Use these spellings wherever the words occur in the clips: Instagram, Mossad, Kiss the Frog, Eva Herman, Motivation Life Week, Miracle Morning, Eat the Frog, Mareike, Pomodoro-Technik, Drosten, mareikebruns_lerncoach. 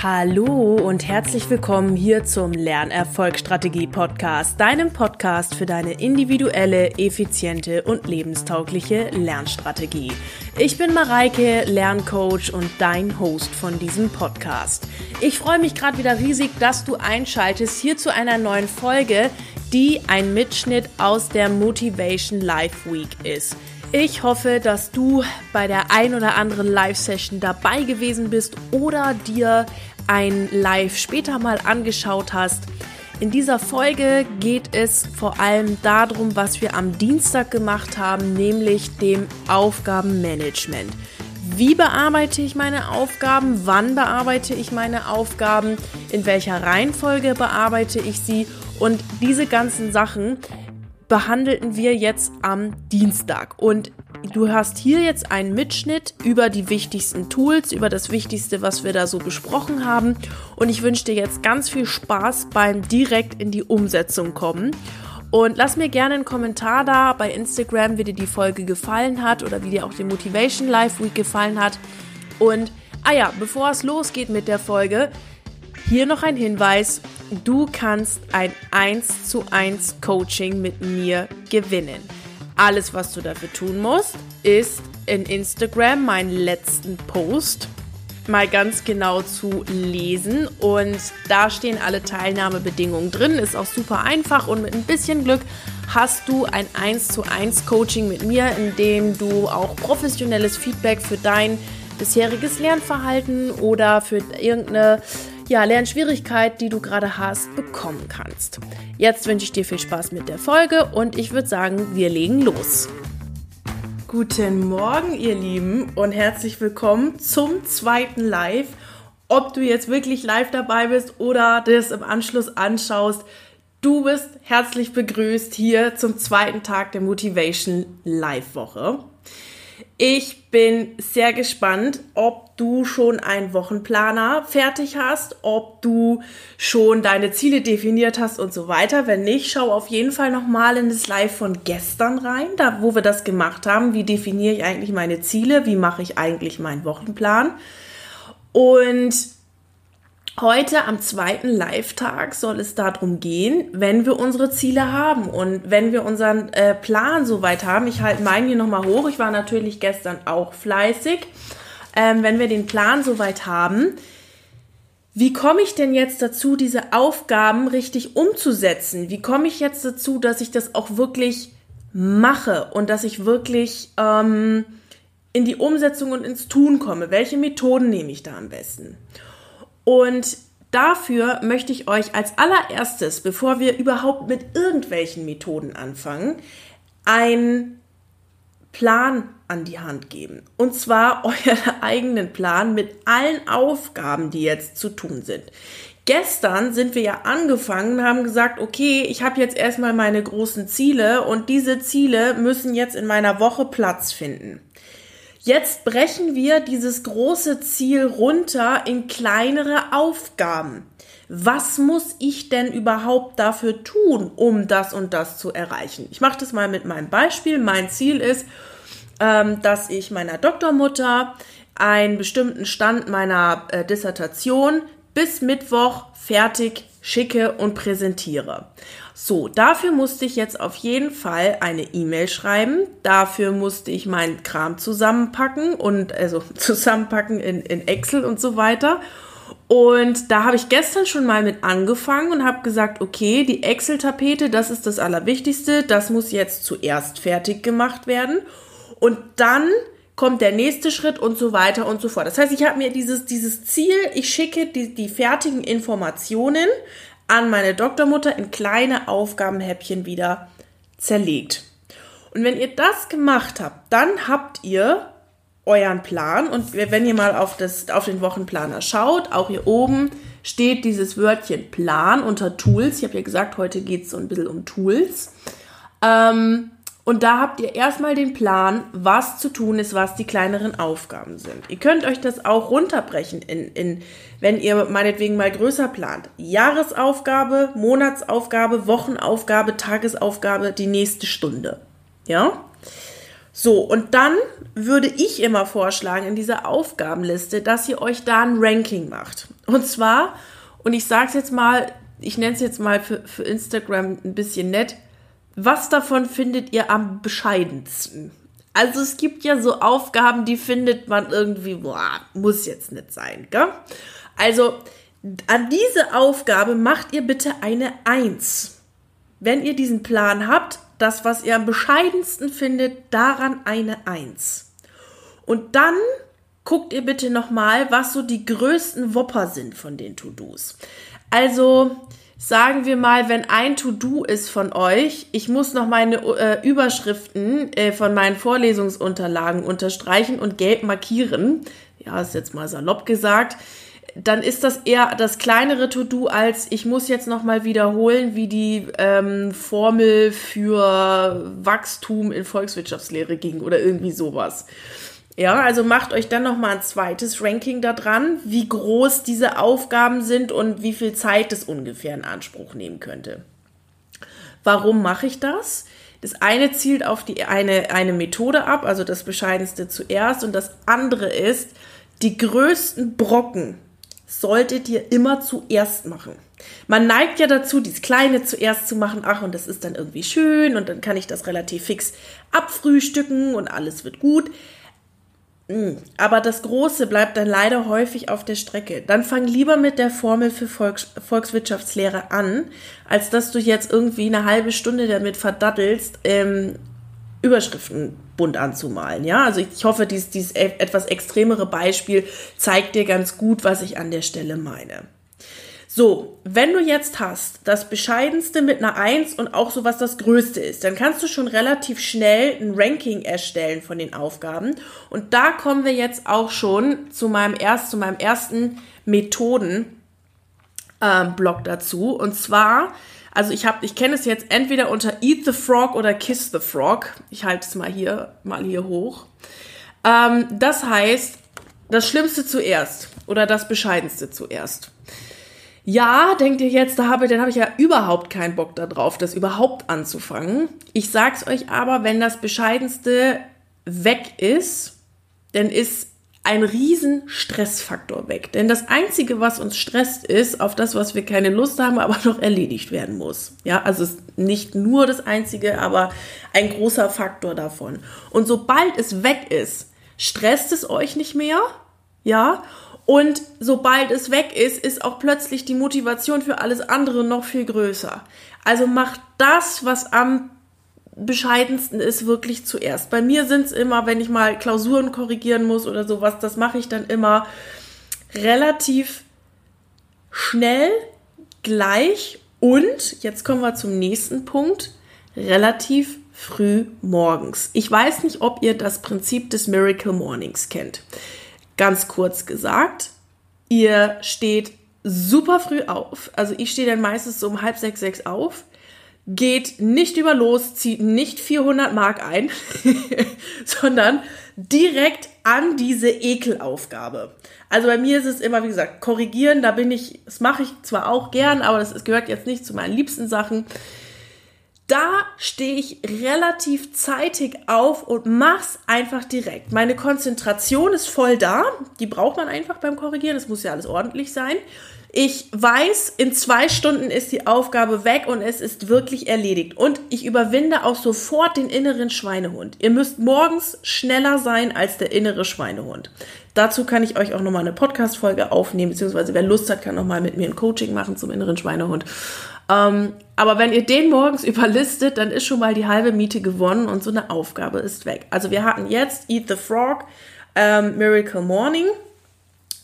Hallo und herzlich willkommen hier zum Lernerfolgsstrategie-Podcast, deinem Podcast für deine individuelle, effiziente und lebenstaugliche Lernstrategie. Ich bin Mareike, Lerncoach und dein Host von diesem Podcast. Ich freue mich gerade wieder riesig, dass du einschaltest hier zu einer neuen Folge, die ein Mitschnitt aus der Motivation Life Week ist. Ich hoffe, dass du bei der ein oder anderen Live-Session dabei gewesen bist oder dir ein Live später mal angeschaut hast. In dieser Folge geht es vor allem darum, was wir am Dienstag gemacht haben, nämlich dem Aufgabenmanagement. Wie bearbeite ich meine Aufgaben? Wann bearbeite ich meine Aufgaben? In welcher Reihenfolge bearbeite ich sie? Und diese ganzen Sachen behandelten wir jetzt am Dienstag und du hast hier jetzt einen Mitschnitt über die wichtigsten Tools, über das Wichtigste, was wir da so besprochen haben, und ich wünsche dir jetzt ganz viel Spaß beim direkt in die Umsetzung kommen und lass mir gerne einen Kommentar da bei Instagram, wie dir die Folge gefallen hat oder wie dir auch die Motivation Life Week gefallen hat. Und bevor es losgeht mit der Folge, hier noch ein Hinweis: Du kannst ein 1:1 Coaching mit mir gewinnen. Alles, was du dafür tun musst, ist in Instagram meinen letzten Post mal ganz genau zu lesen, und da stehen alle Teilnahmebedingungen drin. Ist auch super einfach, und mit ein bisschen Glück hast du ein 1:1 Coaching mit mir, in dem du auch professionelles Feedback für dein bisheriges Lernverhalten oder für irgendeine Lernschwierigkeit, die du gerade hast, bekommen kannst. Jetzt wünsche ich dir viel Spaß mit der Folge und ich würde sagen, wir legen los. Guten Morgen, ihr Lieben, und herzlich willkommen zum zweiten Live. Ob du jetzt wirklich live dabei bist oder das im Anschluss anschaust, du bist herzlich begrüßt hier zum zweiten Tag der Motivation Live Woche. Ich bin sehr gespannt, ob du schon einen Wochenplaner fertig hast, ob du schon deine Ziele definiert hast und so weiter. Wenn nicht, schau auf jeden Fall nochmal in das Live von gestern rein, da wo wir das gemacht haben. Wie definiere ich eigentlich meine Ziele? Wie mache ich eigentlich meinen Wochenplan? Und heute am zweiten Live-Tag soll es darum gehen, wenn wir unsere Ziele haben und wenn wir unseren Plan soweit haben. Ich halte meinen hier nochmal hoch, ich war natürlich gestern auch fleißig. Wenn wir den Plan soweit haben, wie komme ich denn jetzt dazu, diese Aufgaben richtig umzusetzen? Wie komme ich jetzt dazu, dass ich das auch wirklich mache und dass ich wirklich in die Umsetzung und ins Tun komme? Welche Methoden nehme ich da am besten? Und dafür möchte ich euch als allererstes, bevor wir überhaupt mit irgendwelchen Methoden anfangen, einen Plan an die Hand geben. Und zwar euren eigenen Plan mit allen Aufgaben, die jetzt zu tun sind. Gestern sind wir ja angefangen und haben gesagt, okay, ich habe jetzt erstmal meine großen Ziele und diese Ziele müssen jetzt in meiner Woche Platz finden. Jetzt brechen wir dieses große Ziel runter in kleinere Aufgaben. Was muss ich denn überhaupt dafür tun, um das und das zu erreichen? Ich mache das mal mit meinem Beispiel. Mein Ziel ist, dass ich meiner Doktormutter einen bestimmten Stand meiner Dissertation bis Mittwoch fertig schicke und präsentiere. So, dafür musste ich jetzt auf jeden Fall eine E-Mail schreiben, dafür musste ich meinen Kram zusammenpacken und in Excel und so weiter. Und da habe ich gestern schon mal mit angefangen und habe gesagt, okay, die Excel-Tapete, das ist das Allerwichtigste, das muss jetzt zuerst fertig gemacht werden und dann kommt der nächste Schritt und so weiter und so fort. Das heißt, ich habe mir dieses Ziel, ich schicke die fertigen Informationen an meine Doktormutter in kleine Aufgabenhäppchen wieder zerlegt. Und wenn ihr das gemacht habt, dann habt ihr euren Plan, und wenn ihr mal auf den Wochenplaner schaut, auch hier oben steht dieses Wörtchen Plan unter Tools. Ich habe ja gesagt, heute geht es so ein bisschen um Tools. Und da habt ihr erstmal den Plan, was zu tun ist, was die kleineren Aufgaben sind. Ihr könnt euch das auch runterbrechen, wenn ihr meinetwegen mal größer plant. Jahresaufgabe, Monatsaufgabe, Wochenaufgabe, Tagesaufgabe, die nächste Stunde. Ja? So, und dann würde ich immer vorschlagen in dieser Aufgabenliste, dass ihr euch da ein Ranking macht. Und zwar, und ich sage es jetzt mal, ich nenne es jetzt mal für Instagram ein bisschen nett, was davon findet ihr am bescheidensten? Also es gibt ja so Aufgaben, die findet man irgendwie, boah, muss jetzt nicht sein, gell? Also an diese Aufgabe macht ihr bitte eine 1. Wenn ihr diesen Plan habt, das, was ihr am bescheidensten findet, daran eine 1. Und dann guckt ihr bitte nochmal, was so die größten Wopper sind von den To-Dos. Also sagen wir mal, wenn ein To-Do ist von euch, ich muss noch meine Überschriften von meinen Vorlesungsunterlagen unterstreichen und gelb markieren, ja, ist jetzt mal salopp gesagt, dann ist das eher das kleinere To-Do als ich muss jetzt noch mal wiederholen, wie die Formel für Wachstum in Volkswirtschaftslehre ging oder irgendwie sowas. Ja, also macht euch dann nochmal ein zweites Ranking da dran, wie groß diese Aufgaben sind und wie viel Zeit das ungefähr in Anspruch nehmen könnte. Warum mache ich das? Das eine zielt auf die eine Methode ab, also das Bescheidenste zuerst, und das andere ist, die größten Brocken solltet ihr immer zuerst machen. Man neigt ja dazu, dieses Kleine zuerst zu machen, ach, und das ist dann irgendwie schön und dann kann ich das relativ fix abfrühstücken und alles wird gut. Aber das Große bleibt dann leider häufig auf der Strecke. Dann fang lieber mit der Formel für Volkswirtschaftslehre an, als dass du jetzt irgendwie eine halbe Stunde damit verdaddelst, Überschriften bunt anzumalen. Ja, also ich hoffe, dieses etwas extremere Beispiel zeigt dir ganz gut, was ich an der Stelle meine. So, wenn du jetzt hast, das Bescheidenste mit einer 1 und auch so, was das Größte ist, dann kannst du schon relativ schnell ein Ranking erstellen von den Aufgaben. Und da kommen wir jetzt auch schon zu meinem ersten Methoden-Blog dazu. Und zwar, also ich kenne es jetzt entweder unter Eat the Frog oder Kiss the Frog. Ich halte es mal hier hoch. Das heißt, das Schlimmste zuerst oder das Bescheidenste zuerst. Ja, denkt ihr jetzt, dann habe ich ja überhaupt keinen Bock darauf, das überhaupt anzufangen. Ich sag's euch aber, wenn das Bescheidenste weg ist, dann ist ein riesen Stressfaktor weg. Denn das Einzige, was uns stresst, ist auf das, was wir keine Lust haben, aber noch erledigt werden muss. Ja, also nicht nur das Einzige, aber ein großer Faktor davon. Und sobald es weg ist, stresst es euch nicht mehr, ja. Und sobald es weg ist, ist auch plötzlich die Motivation für alles andere noch viel größer. Also macht das, was am bescheidensten ist, wirklich zuerst. Bei mir sind es immer, wenn ich mal Klausuren korrigieren muss oder sowas, das mache ich dann immer relativ schnell, gleich und, jetzt kommen wir zum nächsten Punkt, relativ früh morgens. Ich weiß nicht, ob ihr das Prinzip des Miracle Mornings kennt. Ganz kurz gesagt, ihr steht super früh auf, also ich stehe dann meistens so um 5:30, 6 auf, geht nicht über los, zieht nicht 400 Mark ein, sondern direkt an diese Ekelaufgabe. Also bei mir ist es immer, wie gesagt, korrigieren, das mache ich zwar auch gern, aber das gehört jetzt nicht zu meinen liebsten Sachen. Da stehe ich relativ zeitig auf und mach's einfach direkt. Meine Konzentration ist voll da. Die braucht man einfach beim Korrigieren. Das muss ja alles ordentlich sein. Ich weiß, in 2 Stunden ist die Aufgabe weg und es ist wirklich erledigt. Und ich überwinde auch sofort den inneren Schweinehund. Ihr müsst morgens schneller sein als der innere Schweinehund. Dazu kann ich euch auch nochmal eine Podcast-Folge aufnehmen, beziehungsweise wer Lust hat, kann nochmal mit mir ein Coaching machen zum inneren Schweinehund. Aber wenn ihr den morgens überlistet, dann ist schon mal die halbe Miete gewonnen und so eine Aufgabe ist weg. Also wir hatten jetzt Eat the Frog, Miracle Morning.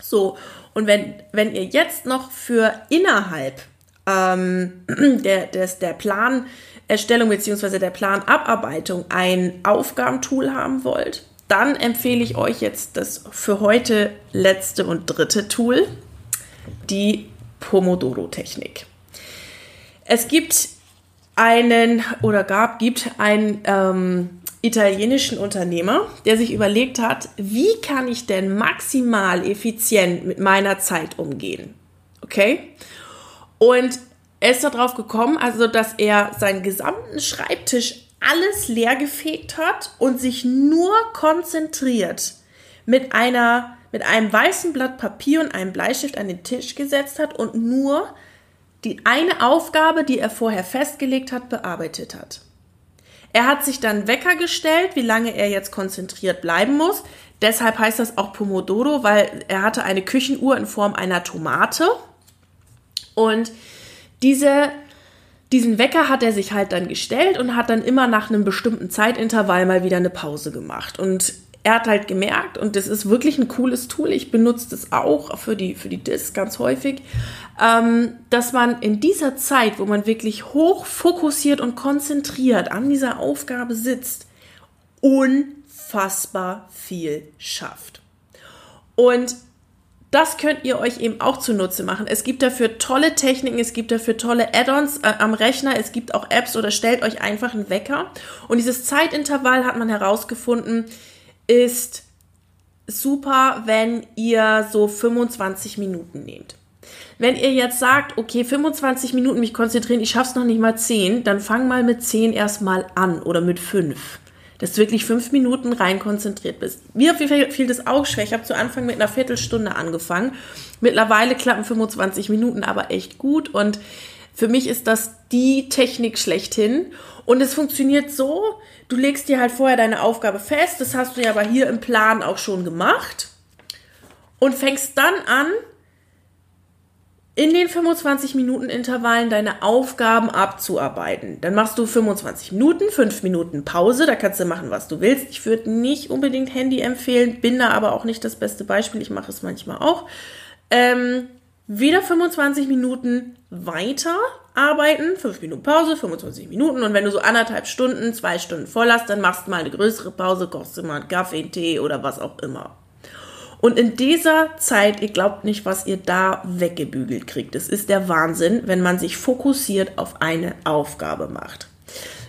So, und wenn ihr jetzt noch für innerhalb der Planerstellung bzw. der Planabarbeitung ein Aufgabentool haben wollt, dann empfehle ich euch jetzt das für heute letzte und dritte Tool, die Pomodoro-Technik. Es gibt einen italienischen Unternehmer, der sich überlegt hat, wie kann ich denn maximal effizient mit meiner Zeit umgehen? Okay? Und er ist darauf gekommen, also dass er seinen gesamten Schreibtisch alles leergefegt hat und sich nur konzentriert mit einer mit einem weißen Blatt Papier und einem Bleistift an den Tisch gesetzt hat und nur die eine Aufgabe, die er vorher festgelegt hat, bearbeitet hat. Er hat sich dann Wecker gestellt, wie lange er jetzt konzentriert bleiben muss. Deshalb heißt das auch Pomodoro, weil er hatte eine Küchenuhr in Form einer Tomate. Und diesen Wecker hat er sich halt dann gestellt und hat dann immer nach einem bestimmten Zeitintervall mal wieder eine Pause gemacht. Und er hat halt gemerkt, und das ist wirklich ein cooles Tool, ich benutze das auch für die Disc ganz häufig, dass man in dieser Zeit, wo man wirklich hoch fokussiert und konzentriert an dieser Aufgabe sitzt, unfassbar viel schafft. Und das könnt ihr euch eben auch zunutze machen. Es gibt dafür tolle Techniken, es gibt dafür tolle Add-ons am Rechner, es gibt auch Apps oder stellt euch einfach einen Wecker. Und dieses Zeitintervall hat man herausgefunden, ist super, wenn ihr so 25 Minuten nehmt. Wenn ihr jetzt sagt, okay, 25 Minuten mich konzentrieren, ich schaff's noch nicht mal 10, dann fang mal mit 10 erstmal an oder mit 5. Dass du wirklich 5 Minuten rein konzentriert bist. Mir fiel das auch schwer. Ich habe zu Anfang mit einer Viertelstunde angefangen. Mittlerweile klappen 25 Minuten aber echt gut und für mich ist das die Technik schlechthin. Und es funktioniert so, du legst dir halt vorher deine Aufgabe fest, das hast du ja aber hier im Plan auch schon gemacht und fängst dann an, in den 25-Minuten-Intervallen deine Aufgaben abzuarbeiten. Dann machst du 25 Minuten, 5 Minuten Pause, da kannst du machen, was du willst. Ich würde nicht unbedingt Handy empfehlen, bin da aber auch nicht das beste Beispiel, ich mache es manchmal auch. Wieder 25 Minuten weiter arbeiten, 5 Minuten Pause, 25 Minuten und wenn du so 1,5 Stunden, 2 Stunden voll hast, dann machst du mal eine größere Pause, kochst du mal einen Kaffee, einen Tee oder was auch immer. Und in dieser Zeit, ihr glaubt nicht, was ihr da weggebügelt kriegt. Das ist der Wahnsinn, wenn man sich fokussiert auf eine Aufgabe macht.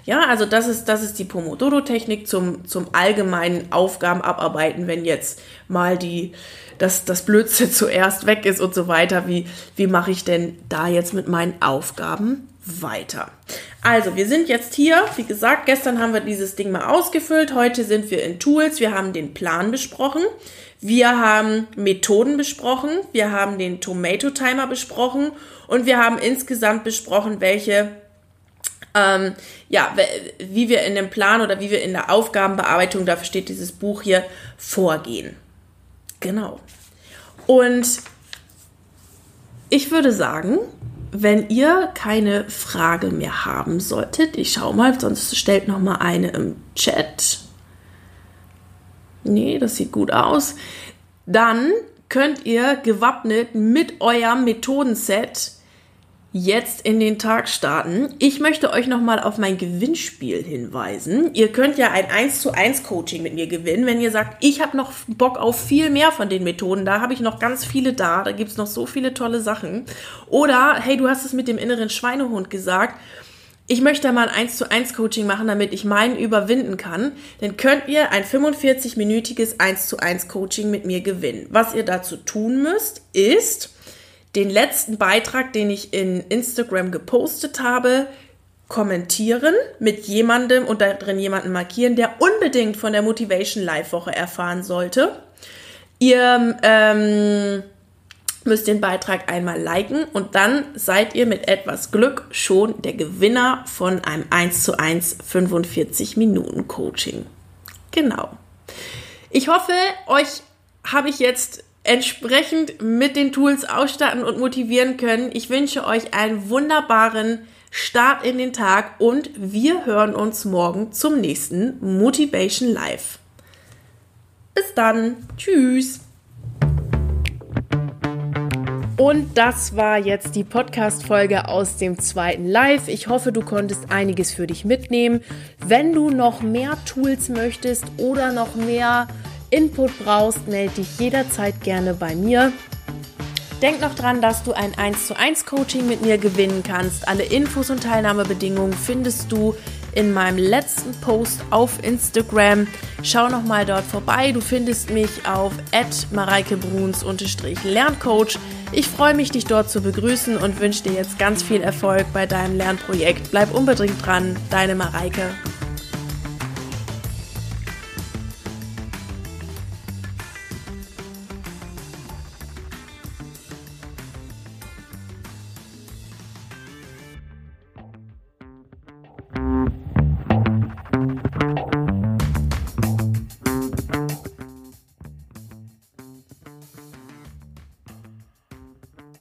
Ja, also das ist die Pomodoro-Technik zum allgemeinen Aufgaben abarbeiten, wenn jetzt mal das Blödsinn zuerst weg ist und so weiter. Wie mache ich denn da jetzt mit meinen Aufgaben weiter? Also, wir sind jetzt hier, wie gesagt, gestern haben wir dieses Ding mal ausgefüllt, heute sind wir in Tools, wir haben den Plan besprochen, wir haben Methoden besprochen, wir haben den Tomato-Timer besprochen und wir haben insgesamt besprochen, wie wir in dem Plan oder wie wir in der Aufgabenbearbeitung, dafür steht dieses Buch hier, vorgehen. Genau. Und ich würde sagen, wenn ihr keine Frage mehr haben solltet, ich schaue mal, sonst stellt noch mal eine im Chat. Nee, das sieht gut aus. Dann könnt ihr gewappnet mit eurem Methodenset jetzt in den Tag starten. Ich möchte euch nochmal auf mein Gewinnspiel hinweisen. Ihr könnt ja ein 1:1 Coaching mit mir gewinnen, wenn ihr sagt, ich habe noch Bock auf viel mehr von den Methoden, da habe ich noch ganz viele da gibt es noch so viele tolle Sachen. Oder, hey, du hast es mit dem inneren Schweinehund gesagt, ich möchte mal ein 1:1 Coaching machen, damit ich meinen überwinden kann. Dann könnt ihr ein 45-minütiges 1:1 Coaching mit mir gewinnen. Was ihr dazu tun müsst, ist den letzten Beitrag, den ich in Instagram gepostet habe, kommentieren mit jemandem und da drin jemanden markieren, der unbedingt von der Motivation Life Woche erfahren sollte. Ihr müsst den Beitrag einmal liken und dann seid ihr mit etwas Glück schon der Gewinner von einem 1:1 45-Minuten Coaching. Genau. Ich hoffe, euch habe ich jetzt entsprechend mit den Tools ausstatten und motivieren können. Ich wünsche euch einen wunderbaren Start in den Tag und wir hören uns morgen zum nächsten Motivation Live. Bis dann. Tschüss. Und das war jetzt die Podcast-Folge aus dem zweiten Live. Ich hoffe, du konntest einiges für dich mitnehmen. Wenn du noch mehr Tools möchtest oder noch mehr Input brauchst, melde dich jederzeit gerne bei mir. Denk noch dran, dass du ein 1:1 Coaching mit mir gewinnen kannst. Alle Infos und Teilnahmebedingungen findest du in meinem letzten Post auf Instagram. Schau nochmal dort vorbei. Du findest mich auf @mareikebruns_lerncoach. Ich freue mich, dich dort zu begrüßen und wünsche dir jetzt ganz viel Erfolg bei deinem Lernprojekt. Bleib unbedingt dran, deine Mareike.